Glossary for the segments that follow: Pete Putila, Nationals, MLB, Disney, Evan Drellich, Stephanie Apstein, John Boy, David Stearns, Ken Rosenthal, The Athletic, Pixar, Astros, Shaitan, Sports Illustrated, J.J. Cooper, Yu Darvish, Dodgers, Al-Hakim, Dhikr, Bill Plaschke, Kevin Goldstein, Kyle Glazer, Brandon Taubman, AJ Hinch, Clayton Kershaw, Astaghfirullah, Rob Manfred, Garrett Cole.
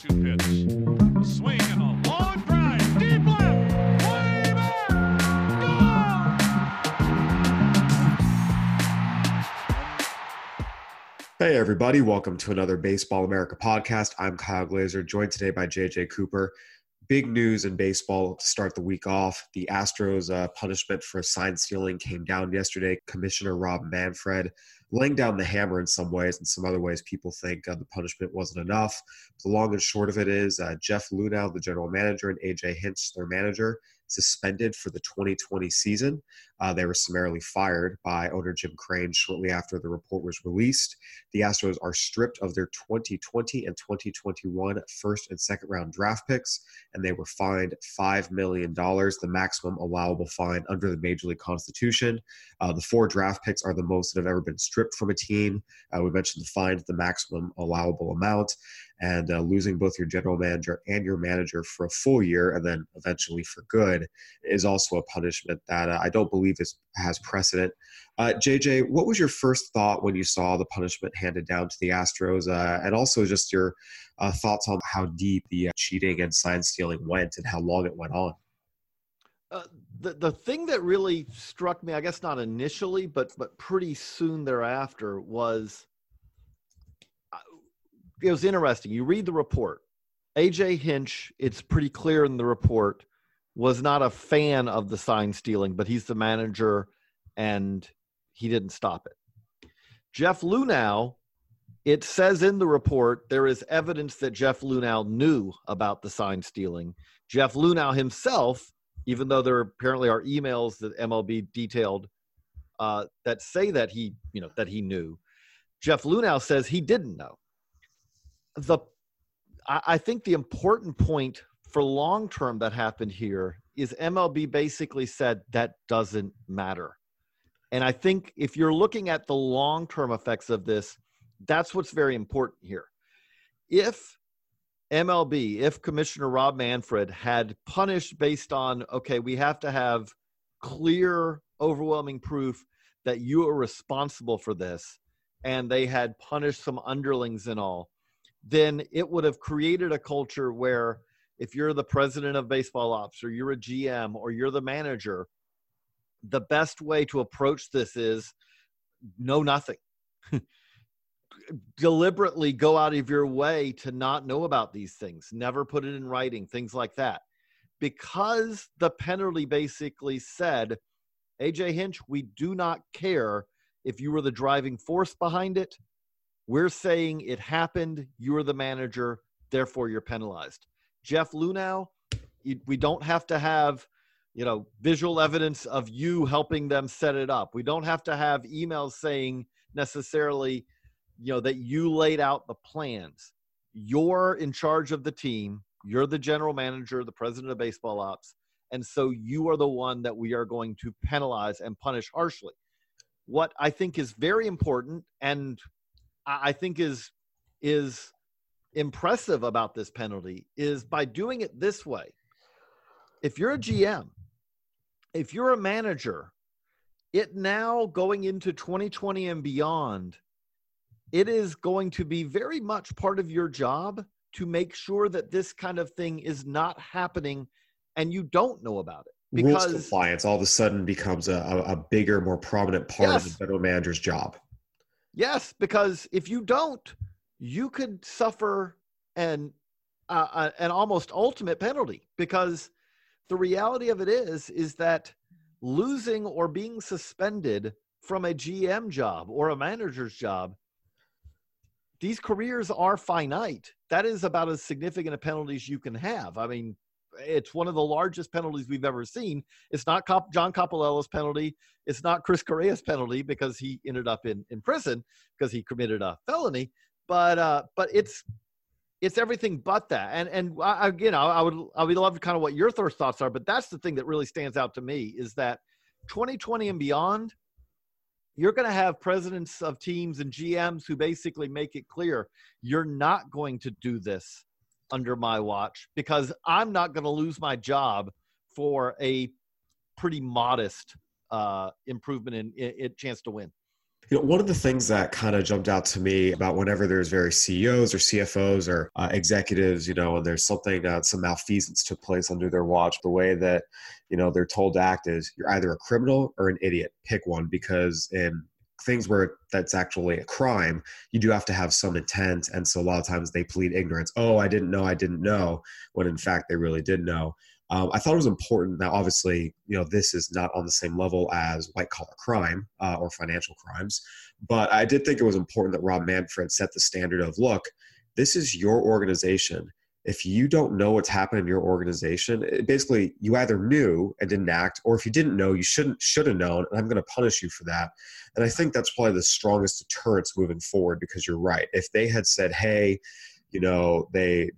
2 pitch. A swing and a long drive. Deep left. Way back. Goal! Hey, everybody. Welcome to another Baseball America podcast. I'm Kyle Glazer, joined today by J.J. Cooper. Big news in baseball to start the week off. The Astros' punishment for sign stealing came down yesterday. Commissioner Rob Manfred laying down the hammer in some ways, and some other ways people think the punishment wasn't enough. The long and short of it is Jeff Luhnow, the general manager, and AJ Hinch, their manager, suspended for the 2020 season. They were summarily fired by owner Jim Crane shortly after the report was released. The Astros are stripped of their 2020 and 2021 first and second round draft picks, and they were fined $5 million, the maximum allowable fine under the Major League Constitution. The 4 draft picks are the most that have ever been stripped from a team. We mentioned the fine, the maximum allowable amount, and losing both your general manager and your manager for a full year and then eventually for good is also a punishment that I don't believe has precedent. JJ, what was your first thought when you saw the punishment handed down to the Astros, and also just your thoughts on how deep the cheating and sign stealing went and how long it went on? The thing that really struck me, I guess not initially, but pretty soon thereafter, was it was interesting. You read the report. AJ Hinch, it's pretty clear in the report, was not a fan of the sign stealing, but he's the manager and he didn't stop it. Jeff Luhnow, it says in the report, there is evidence that Jeff Luhnow knew about the sign stealing. Jeff Luhnow himself, even though there apparently are emails that MLB detailed that say that he knew, Jeff Luhnow says he didn't know. I think the important point for long term that happened here is MLB basically said that doesn't matter. And I think if you're looking at the long term effects of this, that's what's very important here. If Commissioner Rob Manfred had punished based on, okay, we have to have clear, overwhelming proof that you are responsible for this, and they had punished some underlings and all, then it would have created a culture where if you're the president of baseball ops or you're a GM or you're the manager, the best way to approach this is know nothing. Deliberately go out of your way to not know about these things. Never put it in writing, things like that. Because the penalty basically said, AJ Hinch, we do not care if you were the driving force behind it. We're saying it happened. You're the manager. Therefore, you're penalized. Jeff Luhnow, we don't have to have, visual evidence of you helping them set it up. We don't have to have emails saying necessarily, that you laid out the plans. You're in charge of the team. You're the general manager, the president of baseball ops. And so you are the one that we are going to penalize and punish harshly. What I think is very important and I think is impressive about this penalty is by doing it this way. If you're a GM, if you're a manager, it now going into 2020 and beyond, it is going to be very much part of your job to make sure that this kind of thing is not happening and you don't know about it. Because rules compliance all of a sudden becomes a bigger, more prominent part of the general manager's job. Yes, because if you don't, you could suffer an almost ultimate penalty, because the reality of it is that losing or being suspended from a GM job or a manager's job, these careers are finite. That is about as significant a penalty as you can have. I mean, it's one of the largest penalties we've ever seen. It's not John Coppola's penalty. It's not Chris Correa's penalty because he ended up in prison because he committed a felony. But it's everything but that. And again, I would love kind of what your first thoughts are. But that's the thing that really stands out to me is that 2020 and beyond, you're going to have presidents of teams and GMs who basically make it clear you're not going to do this under my watch, because I'm not going to lose my job for a pretty modest improvement in chance to win. You know, one of the things that kind of jumped out to me about whenever there's various CEOs or CFOs or executives, you know, and there's something that some malfeasance took place under their watch, the way that, you know, they're told to act is you're either a criminal or an idiot. Pick one, because in things where that's actually a crime, you do have to have some intent. And so a lot of times they plead ignorance. Oh, I didn't know, when in fact they really did know. I thought it was important. Now, obviously, you know, this is not on the same level as white-collar crime or financial crimes, but I did think it was important that Rob Manfred set the standard of, look, this is your organization. If you don't know what's happened in your organization, basically, you either knew and didn't act, or if you didn't know, you should have known, and I'm going to punish you for that. And I think that's probably the strongest deterrence moving forward, because you're right. If they had said, hey, you know, they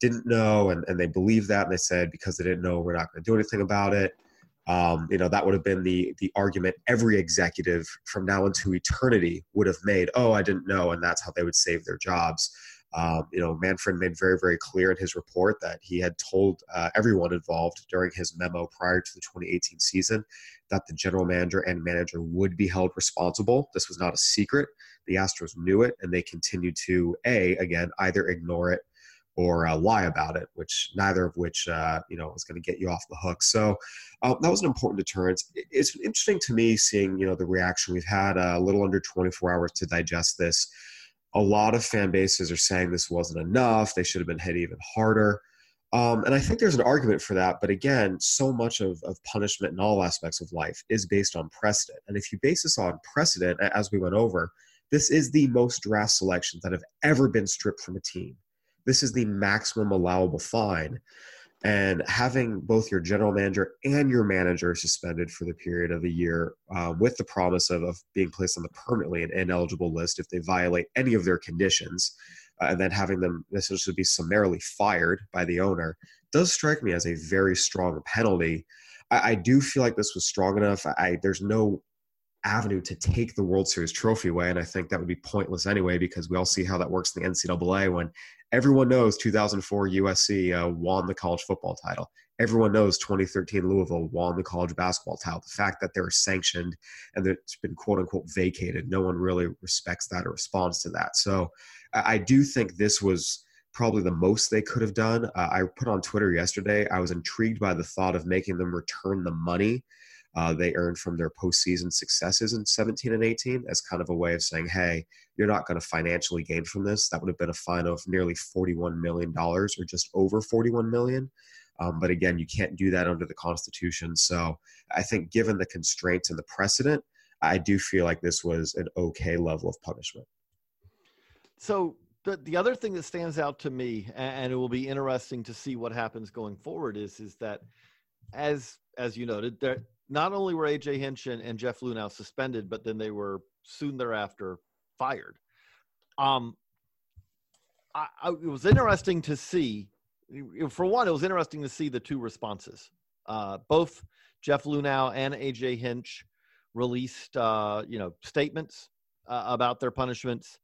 didn't know and they believed that, and they said, because they didn't know, we're not going to do anything about it. You know, that would have been the argument every executive from now into eternity would have made. Oh, I didn't know. And that's how they would save their jobs. You know, Manfred made very, very clear in his report that he had told everyone involved during his memo prior to the 2018 season that the general manager and manager would be held responsible. This was not a secret. The Astros knew it, and they continued to, either ignore it or lie about it, which neither of which, you know, is going to get you off the hook. So that was an important deterrence. It's interesting to me seeing, you know, the reaction. We've had a little under 24 hours to digest this. A lot of fan bases are saying this wasn't enough. They should have been hit even harder. And I think there's an argument for that. But again, so much of punishment in all aspects of life is based on precedent. And if you base this on precedent, as we went over, this is the most draft selections that have ever been stripped from a team. This is the maximum allowable fine. And having both your general manager and your manager suspended for the period of a year with the promise of being placed on the permanently and ineligible list if they violate any of their conditions, and then having them essentially be summarily fired by the owner, does strike me as a very strong penalty. I do feel like this was strong enough. There's no avenue to take the World Series trophy away, and I think that would be pointless anyway, because we all see how that works in the NCAA when everyone knows 2004 USC won the college football title. Everyone knows 2013 Louisville won the college basketball title. The fact that they were sanctioned and that it's been quote-unquote vacated, no one really respects that or responds to that. So I do think this was probably the most they could have done. I put on Twitter yesterday, I was intrigued by the thought of making them return the money they earned from their postseason successes in 17 and 18 as kind of a way of saying, hey, you're not going to financially gain from this. That would have been a fine of nearly $41 million or just over $41 million. But again, you can't do that under the Constitution. So I think given the constraints and the precedent, I do feel like this was an okay level of punishment. So the other thing that stands out to me, and it will be interesting to see what happens going forward, is that as you noted, there not only were AJ Hinch and Jeff Luhnow suspended, but then they were soon thereafter fired. It was interesting to see, for one, it was interesting to see the two responses. Both Jeff Luhnow and AJ Hinch released, statements about their punishments.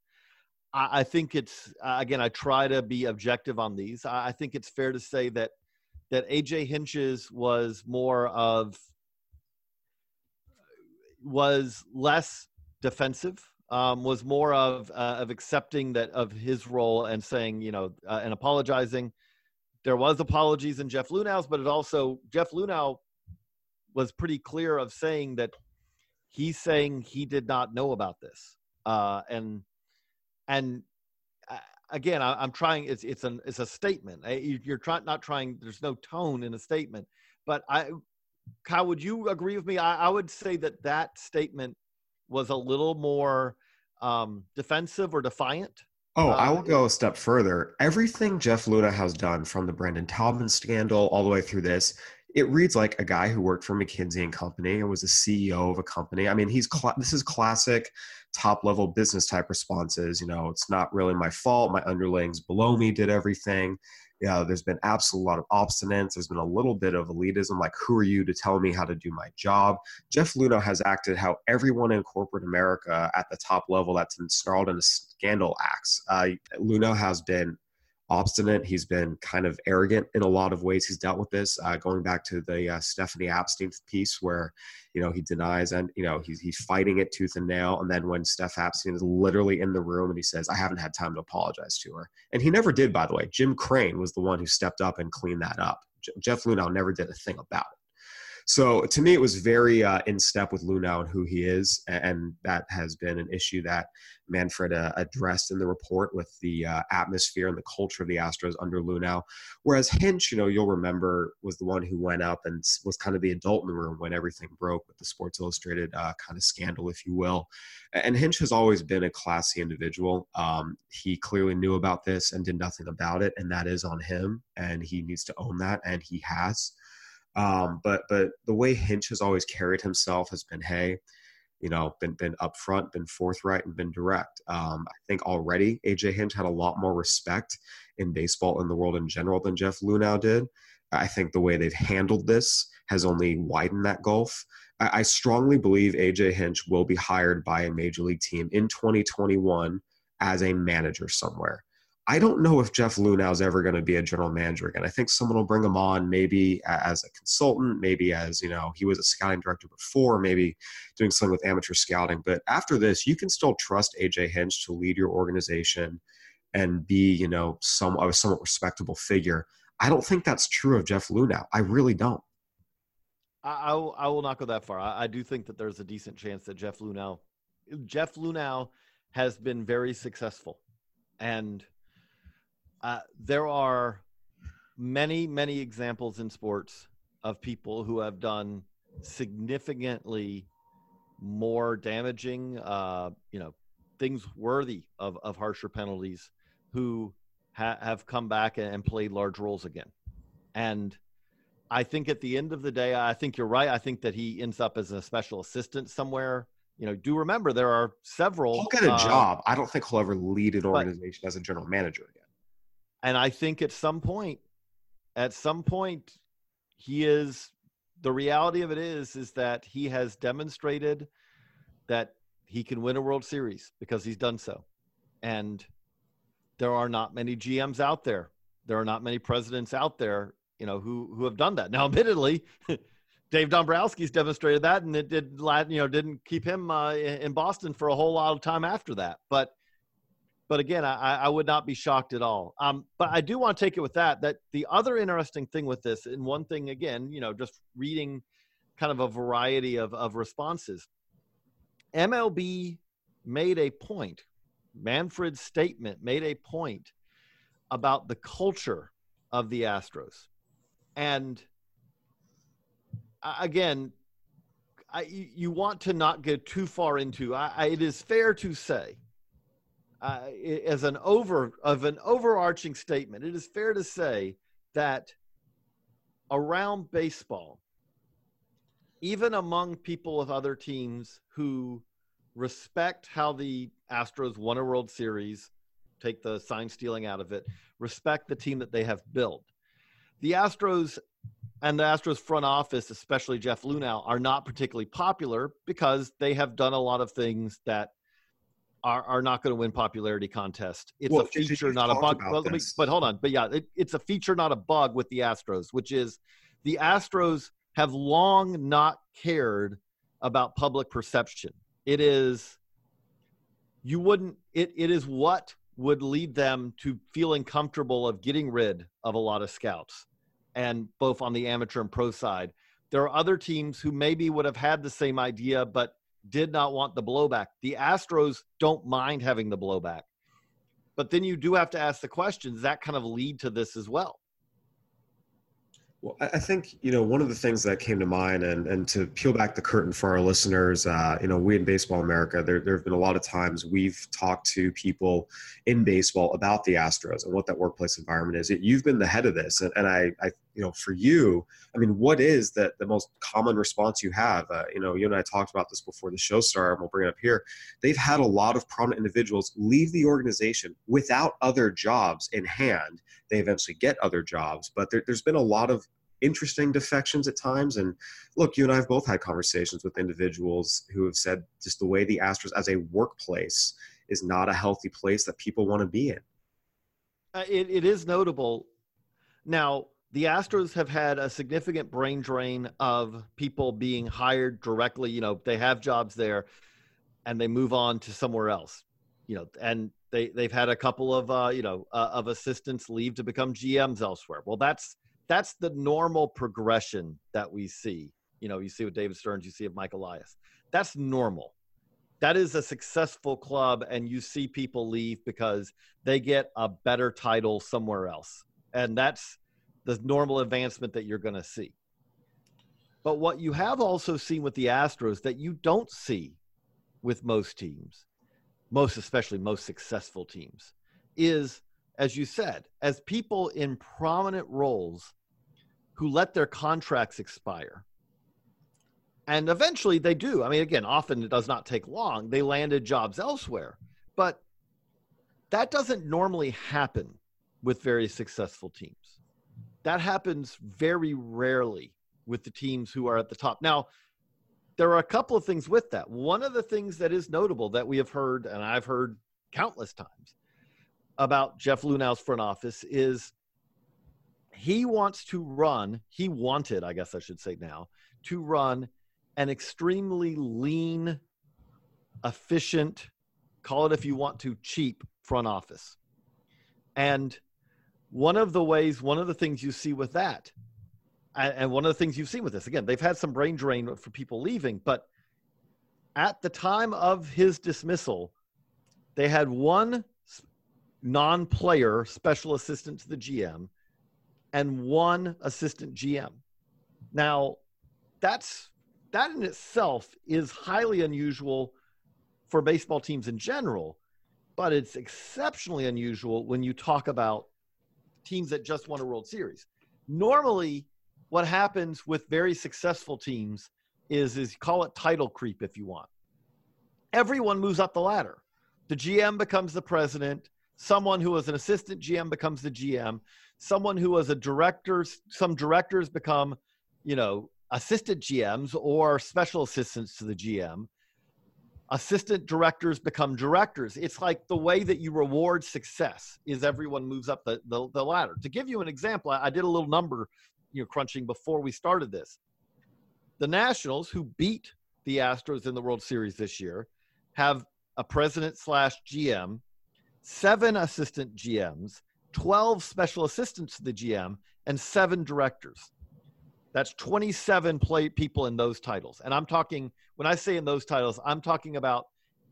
I think it's, again, I try to be objective on these. I think it's fair to say that AJ Hinch's was more of, was less defensive, was more of accepting that of his role and saying, and apologizing. There was apologies in Jeff Luhnow's, but it also, Jeff Luhnow was pretty clear of saying that he's saying he did not know about this. And again, I'm trying, it's a statement. You're not trying, there's no tone in a statement, but Kyle, would you agree with me? I would say that statement was a little more defensive or defiant. Oh, I will go a step further. Everything Jeff Luhnow has done, from the Brandon Taubman scandal all the way through this, it reads like a guy who worked for McKinsey & Company and was a CEO of a company. I mean, this is classic top-level business-type responses. You know, it's not really my fault. My underlings below me did everything. You know, there's been absolute lot of obstinance. There's been a little bit of elitism, like, who are you to tell me how to do my job? Jeff Luhnow has acted how everyone in corporate America at the top level that's ensnarled in a scandal acts. Luhnow has been obstinate. He's been kind of arrogant in a lot of ways. He's dealt with this, going back to the Stephanie Apstein piece where, you know, he denies and, you know, he's fighting it tooth and nail. And then when Steph Apstein is literally in the room and he says, I haven't had time to apologize to her. And he never did, by the way. Jim Crane was the one who stepped up and cleaned that up. Jeff Luhnow never did a thing about it. So to me, it was very in step with Luhnow and who he is. And that has been an issue that Manfred addressed in the report with the atmosphere and the culture of the Astros under Luhnow. Whereas Hinch, you know, you'll remember was the one who went up and was kind of the adult in the room when everything broke with the Sports Illustrated kind of scandal, if you will. And Hinch has always been a classy individual. He clearly knew about this and did nothing about it. And that is on him. And he needs to own that. And he has. But the way Hinch has always carried himself has been, hey, you know, been upfront, been forthright, and been direct. I think already AJ Hinch had a lot more respect in baseball and the world in general than Jeff Luhnow did. I think the way they've handled this has only widened that gulf. I strongly believe AJ Hinch will be hired by a major league team in 2021 as a manager somewhere. I don't know if Jeff Luhnow is ever going to be a general manager again. I think someone will bring him on maybe as a consultant, maybe as, you know, he was a scouting director before, maybe doing something with amateur scouting. But after this, you can still trust AJ Hinch to lead your organization and be, you know, a somewhat respectable figure. I don't think that's true of Jeff Luhnow. I really don't. I will not go that far. I do think that there's a decent chance that Jeff Luhnow has been very successful. And there are many, many examples in sports of people who have done significantly more damaging, you know, things worthy of harsher penalties who have come back and played large roles again. And I think at the end of the day, I think you're right. I think that he ends up as a special assistant somewhere. You know, do remember there are several. He'll get a job. I don't think he'll ever lead an organization as a general manager again. And I think at some point, he is, the reality of it is that he has demonstrated that he can win a World Series because he's done so. And there are not many GMs out there. There are not many presidents out there, you know, who have done that. Now, admittedly, Dave Dombrowski's demonstrated that, and it didn't keep him in Boston for a whole lot of time after that. But again, I would not be shocked at all. But I do want to take it with that the other interesting thing with this, and one thing, again, you know, just reading kind of a variety of responses, MLB made a point, Manfred's statement made a point about the culture of the Astros. And again, you want to not go too far into, it is fair to say, as an overarching statement, it is fair to say that around baseball, even among people of other teams who respect how the Astros won a World Series, take the sign stealing out of it, respect the team that they have built, the Astros and the Astros front office, especially Jeff Luhnow, are not particularly popular because they have done a lot of things that are not going to win popularity contest. It's a feature, not a bug. But hold on. But yeah, it's a feature, not a bug with the Astros, which is the Astros have long not cared about public perception. It is what would lead them to feeling comfortable of getting rid of a lot of scouts, and both on the amateur and pro side. There are other teams who maybe would have had the same idea, but did not want the blowback. The Astros don't mind having the blowback. But then you do have to ask the question, does that kind of lead to this as well? Well, I think, you know, one of the things that came to mind, and to peel back the curtain for our listeners, you know, we in Baseball America, there have been a lot of times we've talked to people in baseball about the Astros and what that workplace environment is. You've been the head of this. And I you know, for you, I mean, what is the most common response you have? You know, you and I talked about this before the show started, and we'll bring it up here. They've had a lot of prominent individuals leave the organization without other jobs in hand. They eventually get other jobs, but there's been a lot of interesting defections at times. And look, you and I have both had conversations with individuals who have said just the way the Astros as a workplace is not a healthy place that people want to be in. it is notable. Now, the Astros have had a significant brain drain of people being hired directly. You know, they have jobs there and they move on to somewhere else, you know, and they've had a couple of, of assistants leave to become GMs elsewhere. Well, that's the normal progression that we see. You know, you see with David Stearns, you see with Mike Elias. That's normal. That is a successful club, and you see people leave because they get a better title somewhere else. And that's the normal advancement that you're going to see. But what you have also seen with the Astros that you don't see with most teams, especially most successful teams, is, as you said, as people in prominent roles who let their contracts expire. And eventually they do. I mean, again, often it does not take long. They landed jobs elsewhere. But that doesn't normally happen with very successful teams. That happens very rarely with the teams who are at the top. Now, there are a couple of things with that. One of the things that is notable that we have heard, and I've heard countless times, about Jeff Luhnow's front office is he wants to run, he wanted, I guess I should say now, to run an extremely lean, efficient, call it if you want to, cheap front office. And one of the things you see with that, and one of the things you've seen with this, again, they've had some brain drain for people leaving, but at the time of his dismissal, they had one non-player special assistant to the GM and one assistant GM. Now, that in itself is highly unusual for baseball teams in general, but it's exceptionally unusual when you talk about teams that just won a World Series. Normally, what happens with very successful teams is call it title creep if you want. Everyone moves up the ladder. The GM becomes the president. Someone who was an assistant GM becomes the GM. Someone who was a director, some directors become, you know, assistant GMs or special assistants to the GM. Assistant directors become directors. It's like the way that you reward success is everyone moves up the ladder. To give you an example, I did a little number, you know, crunching before we started this. The Nationals, who beat the Astros in the World Series this year, have a president/GM, 7 assistant GMs, 12 special assistants to the GM, and 7 directors. That's 27 people in those titles. And I'm talking, when I say in those titles, I'm talking about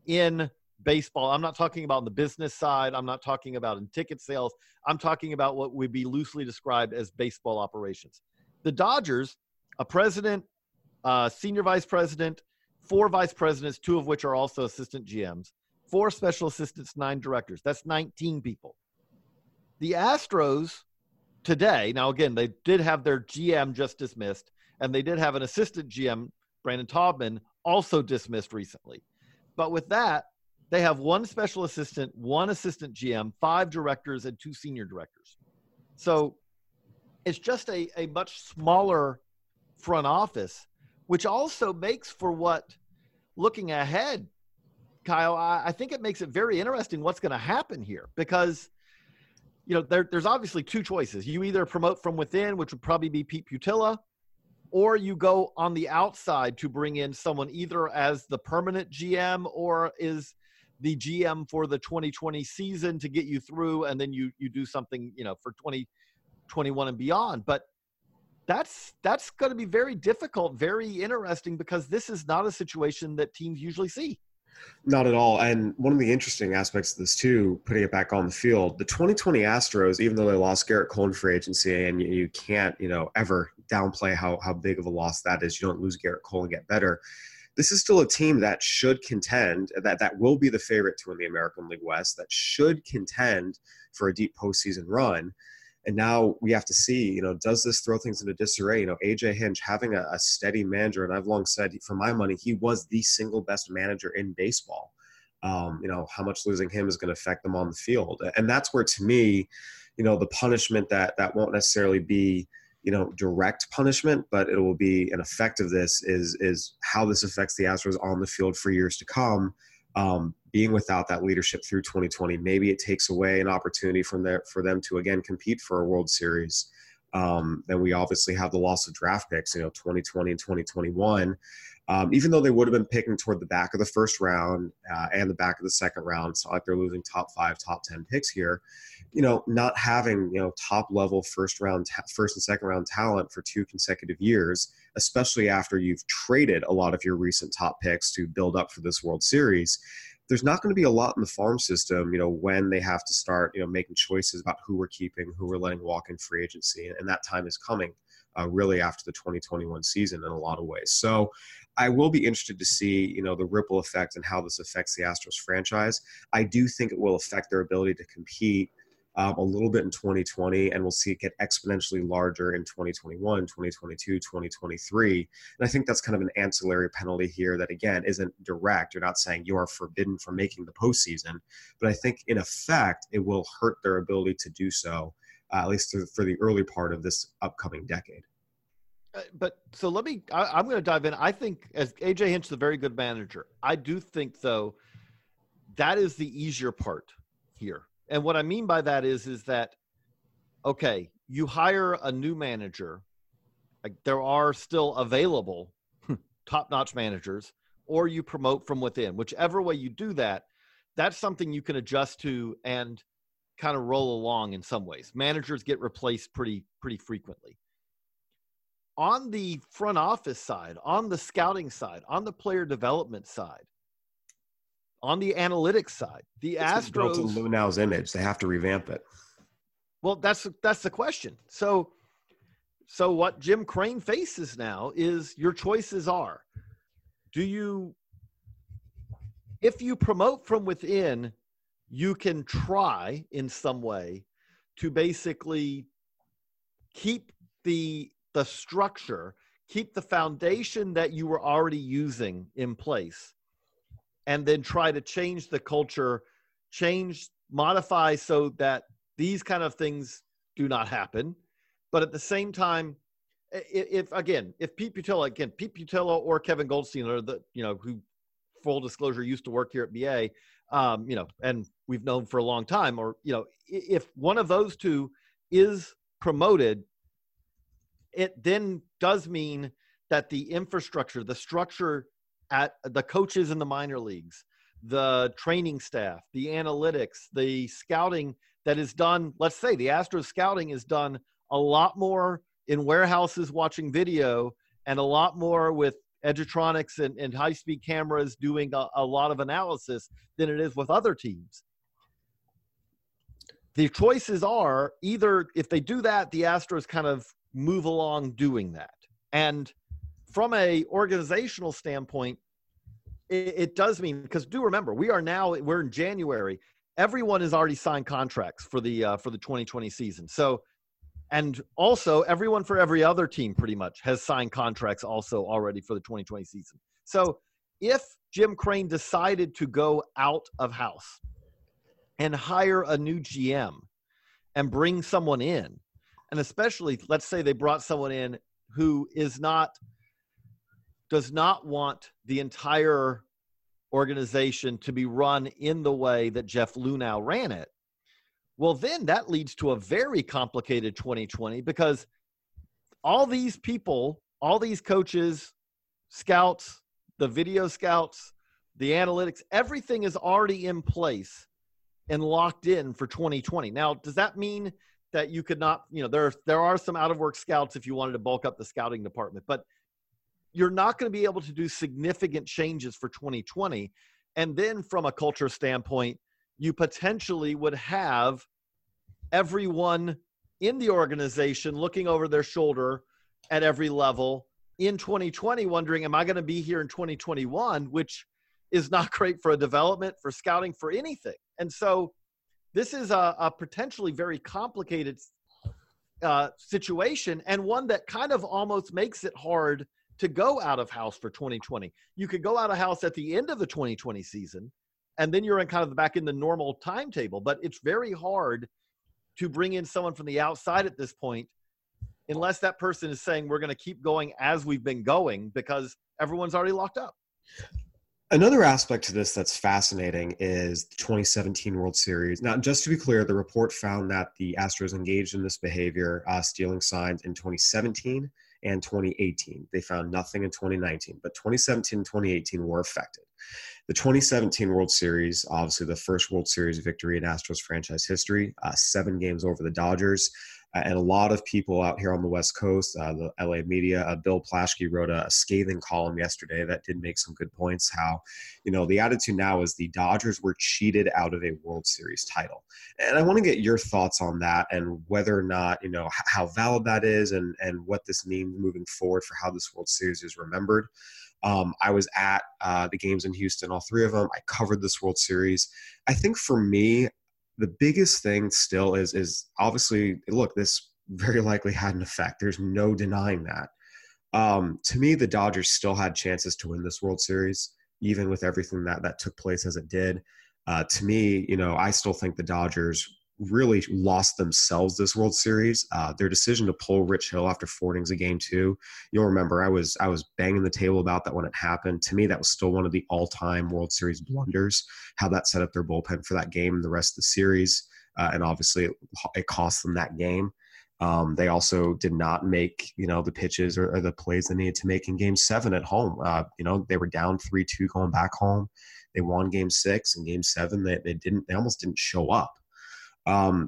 in baseball. I'm not talking about the business side. I'm not talking about in ticket sales. I'm talking about what would be loosely described as baseball operations. The Dodgers, a president, senior vice president, 4 vice presidents, 2 of which are also assistant GMs, 4 special assistants, 9 directors. That's 19 people. The Astros today, now again, they did have their GM just dismissed, and they did have an assistant GM, Brandon Taubman, also dismissed recently. But with that, they have 1 special assistant, 1 assistant GM, 5 directors, and 2 senior directors. So it's just a much smaller front office, which also makes for what, looking ahead, Kyle, I think it makes it very interesting what's going to happen here, because you know, there's obviously 2 choices. You either promote from within, which would probably be Pete Putila, or you go on the outside to bring in someone either as the permanent GM or is the GM for the 2020 season to get you through, and then you do something, you know, for 2021 and beyond. But that's going to be very difficult, very interesting, because this is not a situation that teams usually see. Not at all. And one of the interesting aspects of this, too, putting it back on the field, the 2020 Astros, even though they lost Garrett Cole in free agency, and you can't, you know, ever downplay how big of a loss that is. You don't lose Garrett Cole and get better. This is still a team that should contend, that will be the favorite to win the American League West, that should contend for a deep postseason run. And now we have to see, you know, does this throw things into disarray? You know, AJ Hinch having a steady manager, and I've long said, for my money, he was the single best manager in baseball. You know, how much losing him is going to affect them on the field. And that's where, to me, you know, the punishment that won't necessarily be, you know, direct punishment, but it will be an effect of this is how this affects the Astros on the field for years to come. being without that leadership through 2020, maybe it takes away an opportunity from there for them to again compete for a World Series. Then we obviously have the loss of draft picks, 2020 and 2021. Even though they would have been picking toward the back of the first round and the back of the second round, it's not like they're losing top 5, top 10 picks here. Not having top level first and second round talent for 2 consecutive years, especially after you've traded a lot of your recent top picks to build up for this World Series. There's not going to be a lot in the farm system, when they have to start, making choices about who we're keeping, who we're letting walk in free agency. And that time is coming really after the 2021 season in a lot of ways. So I will be interested to see, the ripple effect and how this affects the Astros franchise. I do think it will affect their ability to compete a little bit in 2020, and we'll see it get exponentially larger in 2021, 2022, 2023. And I think that's kind of an ancillary penalty here that, again, isn't direct. You're not saying you are forbidden from making the postseason, but I think in effect, it will hurt their ability to do so, at least for the early part of this upcoming decade. I'm going to dive in. I think as AJ Hinch is a very good manager, I do think though, that is the easier part here. And what I mean by that is that, okay, you hire a new manager. Like there are still available top-notch managers, or you promote from within. Whichever way you do that, that's something you can adjust to and kind of roll along in some ways. Managers get replaced pretty frequently. On the front office side, on the scouting side, on the player development side, on the analytics side, the Astros built to Luhnow's image. They have to revamp it. Well, that's the question. So what Jim Crane faces now is your choices are: if you promote from within, you can try in some way to basically keep the structure, keep the foundation that you were already using in place, and then try to change the culture, modify so that these kind of things do not happen. But at the same time, if Pete Putila or Kevin Goldstein, or who full disclosure used to work here at BA, and we've known for a long time, or, if one of those two is promoted, it then does mean that the infrastructure, the structure at the coaches in the minor leagues, the training staff, the analytics, the scouting that is done. Let's say the Astros scouting is done a lot more in warehouses watching video and a lot more with edutronics and high-speed cameras doing a lot of analysis than it is with other teams. The choices are either if they do that, the Astros kind of move along doing that. And from a organizational standpoint, it does mean, because do remember, we're in January. Everyone has already signed contracts for the 2020 season. So, and also everyone for every other team pretty much has signed contracts also already for the 2020 season. So if Jim Crane decided to go out of house and hire a new GM and bring someone in, and especially let's say they brought someone in who does not want the entire organization to be run in the way that Jeff Luhnow ran it, well, then that leads to a very complicated 2020, because all these people, all these coaches, scouts, the video scouts, the analytics, everything is already in place and locked in for 2020. Now, does that mean that you could not, there are some out-of-work scouts if you wanted to bulk up the scouting department, but you're not going to be able to do significant changes for 2020. And then from a culture standpoint, you potentially would have everyone in the organization looking over their shoulder at every level in 2020, wondering, am I going to be here in 2021? Which is not great for a development, for scouting, for anything. And so this is a potentially very complicated situation, and one that kind of almost makes it hard to go out of house for 2020. You could go out of house at the end of the 2020 season, and then you're in kind of back in the normal timetable, but it's very hard to bring in someone from the outside at this point, unless that person is saying we're going to keep going as we've been going, because everyone's already locked up. Another aspect to this that's fascinating is the 2017 World Series. Now, just to be clear, the report found that the Astros engaged in this behavior, stealing signs in 2017 and 2018. They found nothing in 2019, but 2017 and 2018 were affected. The 2017 World Series, obviously the first World Series victory in Astros franchise history, 7 games over the Dodgers. And a lot of people out here on the West Coast, the LA media, Bill Plaschke wrote a scathing column yesterday that did make some good points. How, you know, the attitude now is the Dodgers were cheated out of a World Series title. And I want to get your thoughts on that and whether or not, you know, how valid that is and what this means moving forward for how this World Series is remembered. I was at the games in Houston, all 3 of them. I covered this World Series. I think for me, the biggest thing still is obviously, look, this very likely had an effect. There's no denying that. To me, the Dodgers still had chances to win this World Series, even with everything that took place as it did. To me, you know, I still think the Dodgers really lost themselves this World Series. Their decision to pull Rich Hill after 4 innings of Game 2. You'll remember I was banging the table about that when it happened. To me, that was still one of the all-time World Series blunders, how that set up their bullpen for that game and the rest of the series. And obviously it cost them that game. They also did not make, you know, the pitches or the plays they needed to make in Game 7 at home. You know, they were down 3-2 going back home. They won Game 6 and Game 7. They almost didn't show up.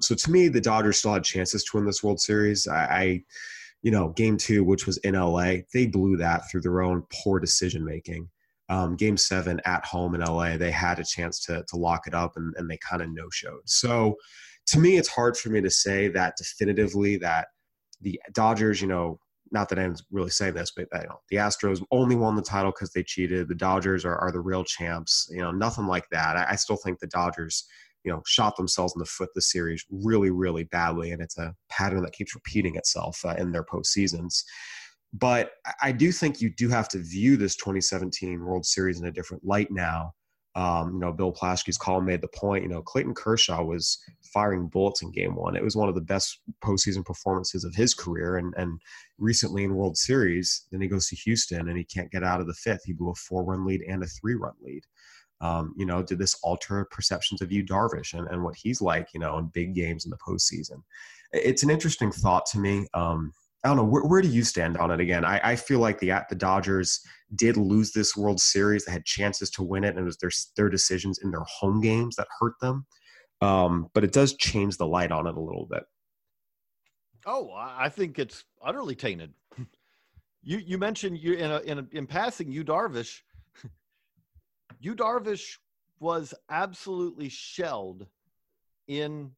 So to me, the Dodgers still had chances to win this World Series. I you know, Game 2, which was in LA, they blew that through their own poor decision making. Game 7 at home in LA, they had a chance to lock it up, and they kind of no-showed. So to me, it's hard for me to say that definitively that the Dodgers, you know, not that I'm really saying this, but you know, the Astros only won the title because they cheated. The Dodgers are the real champs. You know, nothing like that. I still think the Dodgers, you know, shot themselves in the foot this series really, really badly. And it's a pattern that keeps repeating itself in their postseasons. But I do think you do have to view this 2017 World Series in a different light now. You know, Bill Plaschke's column made the point, you know, Clayton Kershaw was firing bullets in Game 1. It was one of the best postseason performances of his career. And recently in World Series, then he goes to Houston and he can't get out of the 5th. He blew a 4-run lead and a 3-run lead. You know, did this alter perceptions of Yu Darvish and what he's like, you know, in big games in the postseason? It's an interesting thought to me. I don't know, where do you stand on it again? I feel like the Dodgers did lose this World Series. They had chances to win it, and it was their decisions in their home games that hurt them. But it does change the light on it a little bit. Oh, I think it's utterly tainted. You mentioned you in passing Yu Darvish. Yu Darvish was absolutely shelled in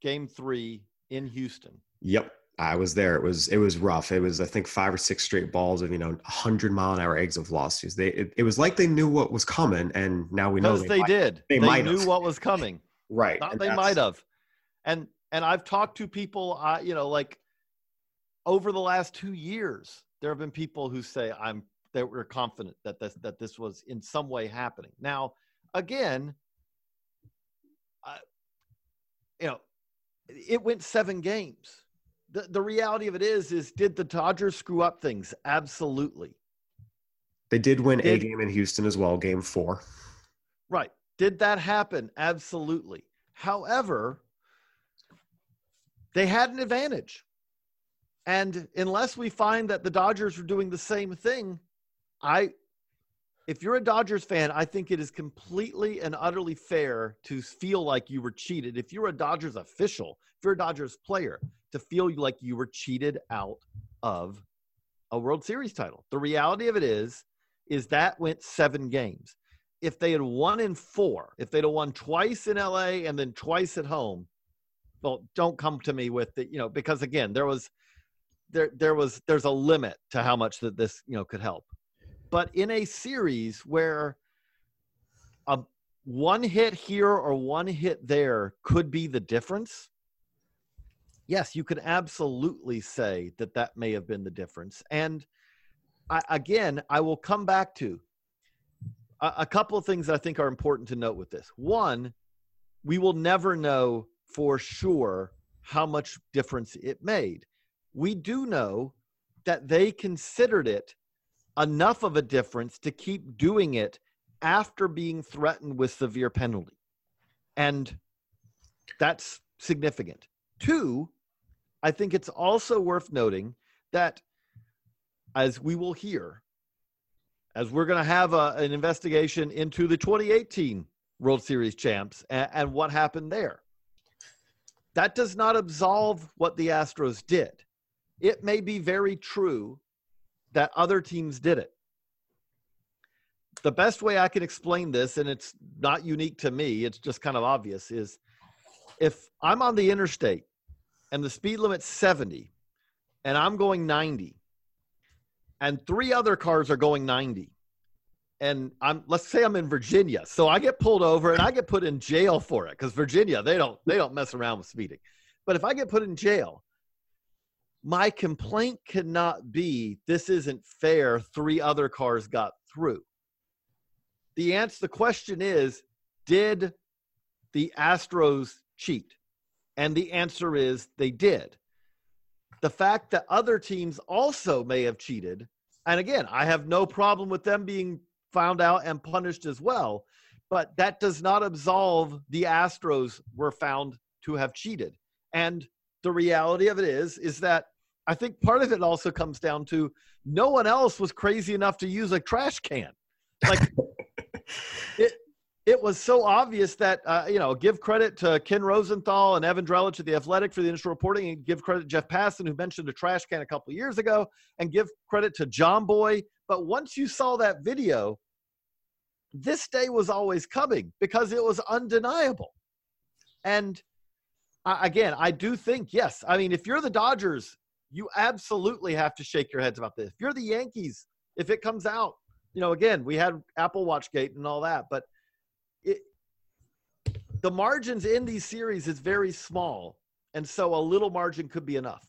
Game 3 in Houston. Yep. I was there. It was rough. It was, I think, 5 or 6 straight balls of, you know, 100-mile-an-hour exit velocities. It was like they knew what was coming, and now we know they did. They knew what was coming. Right. They might have. And I've talked to people, you know, like over the last 2 years, there have been people who say that we're confident that this was in some way happening. Now, again, you know, it went 7 games. The reality of it is did the Dodgers screw up things? Absolutely. They did win a game in Houston as well, Game 4. Right. Did that happen? Absolutely. However, they had an advantage. And unless we find that the Dodgers were doing the same thing, if you're a Dodgers fan, I think it is completely and utterly fair to feel like you were cheated. If you're a Dodgers official, if you're a Dodgers player, to feel like you were cheated out of a World Series title. The reality of it is that went 7 games. If they had won in 4, if they'd have won twice in LA and then twice at home, well, don't come to me with the, you know, because again, there's a limit to how much that this, you know, could help. But in a series where a one hit here or one hit there could be the difference, yes, you can absolutely say that may have been the difference. And I will come back to a couple of things that I think are important to note with this. One, we will never know for sure how much difference it made. We do know that they considered it enough of a difference to keep doing it after being threatened with severe penalty. And that's significant. Two, I think it's also worth noting that, as we will hear, as we're going to have an investigation into the 2018 World Series champs and what happened there, that does not absolve what the Astros did. It may be very true that other teams did it. The best way I can explain this, and it's not unique to me, it's just kind of obvious, is if I'm on the interstate and the speed limit's 70 and I'm going 90 and three other cars are going 90 and let's say I'm in Virginia. So I get pulled over and I get put in jail for it, because Virginia, they don't mess around with speeding. But if I get put in jail, my complaint cannot be, this isn't fair, three other cars got through. The answer, the question is, did the Astros cheat? And the answer is they did. The fact that other teams also may have cheated, and again, I have no problem with them being found out and punished as well, but that does not absolve the Astros were found to have cheated. And the reality of it is that I think part of it also comes down to no one else was crazy enough to use a trash can. Like it was so obvious that, give credit to Ken Rosenthal and Evan Drellich of The Athletic for the initial reporting, and give credit to Jeff Passan, who mentioned a trash can a couple of years ago, and give credit to John Boy. But once you saw that video, this day was always coming because it was undeniable. And again, I do think, yes, I mean, if you're the Dodgers, you absolutely have to shake your heads about this. If you're the Yankees, if it comes out, again, we had Apple Watchgate and all that, but the margins in these series is very small, and so a little margin could be enough.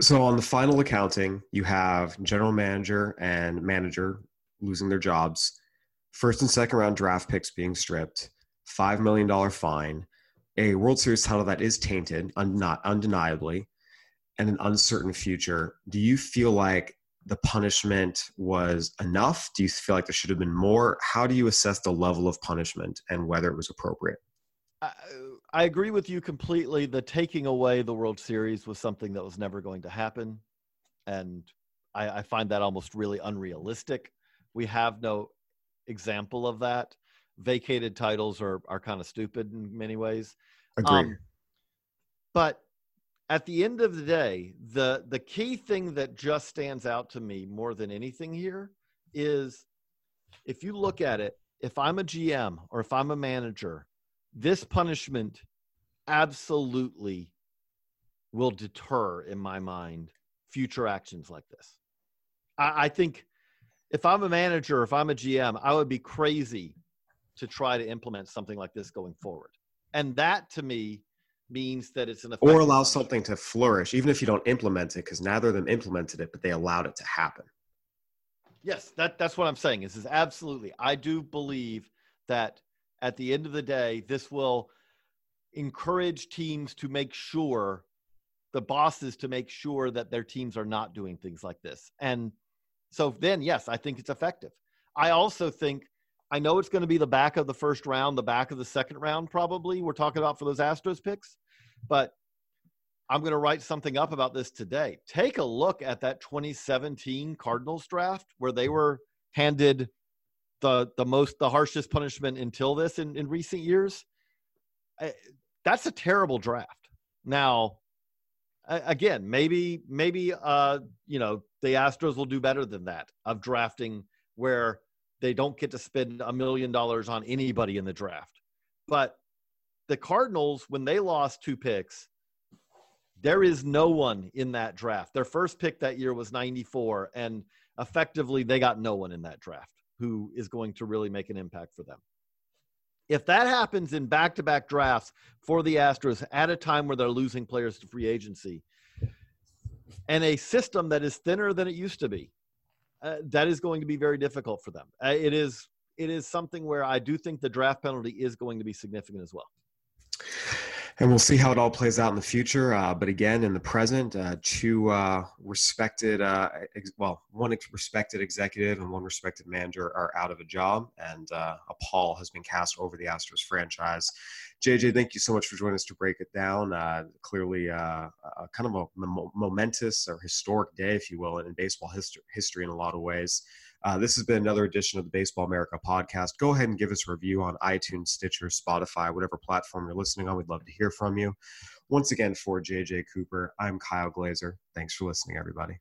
So on the final accounting, you have general manager and manager losing their jobs, first and second round draft picks being stripped, $5 million fine, a World Series title that is tainted, not undeniably, and an uncertain future. Do you feel like the punishment was enough? Do you feel like there should have been more? How do you assess the level of punishment and whether it was appropriate? I agree with you completely. The taking away the World Series was something that was never going to happen. And I find that almost really unrealistic. We have no example of that. Vacated titles are kind of stupid in many ways. Agreed. But at the end of the day, the key thing that just stands out to me more than anything here is, if you look at it, if I'm a GM or if I'm a manager, this punishment absolutely will deter, in my mind, future actions like this. I think if I'm a manager, if I'm a GM, I would be crazy to try to implement something like this going forward. And that, to me, means that it's an effective or allow something to flourish, even if you don't implement it, because neither of them implemented it, but they allowed it to happen. Yes, that's what I'm saying. This is absolutely, I do believe that at the end of the day, this will encourage teams to make sure, the bosses to make sure that their teams are not doing things like this. And so then, yes, I think it's effective. I also think, I know it's going to be the back of the first round, the back of the second round, probably, we're talking about for those Astros picks, but I'm going to write something up about this today. Take a look at that 2017 Cardinals draft where they were handed the harshest punishment until this in recent years. That's a terrible draft. Now, again, maybe the Astros will do better than that, of drafting where they don't get to spend $1 million on anybody in the draft. But the Cardinals, when they lost two picks, there is no one in that draft. Their first pick that year was 94, and effectively they got no one in that draft who is going to really make an impact for them. If that happens in back-to-back drafts for the Astros at a time where they're losing players to free agency, and a system that is thinner than it used to be, that is going to be very difficult for them. It is something where I do think the draft penalty is going to be significant as well. And we'll see how it all plays out in the future. But again, in the present, one respected executive and one respected manager are out of a job, and a pall has been cast over the Astros franchise. JJ, thank you so much for joining us to break it down. Clearly kind of a momentous or historic day, if you will, in baseball history in a lot of ways. This has been another edition of the Baseball America podcast. Go ahead and give us a review on iTunes, Stitcher, Spotify, whatever platform you're listening on. We'd love to hear from you. Once again, for J.J. Cooper, I'm Kyle Glazer. Thanks for listening, everybody.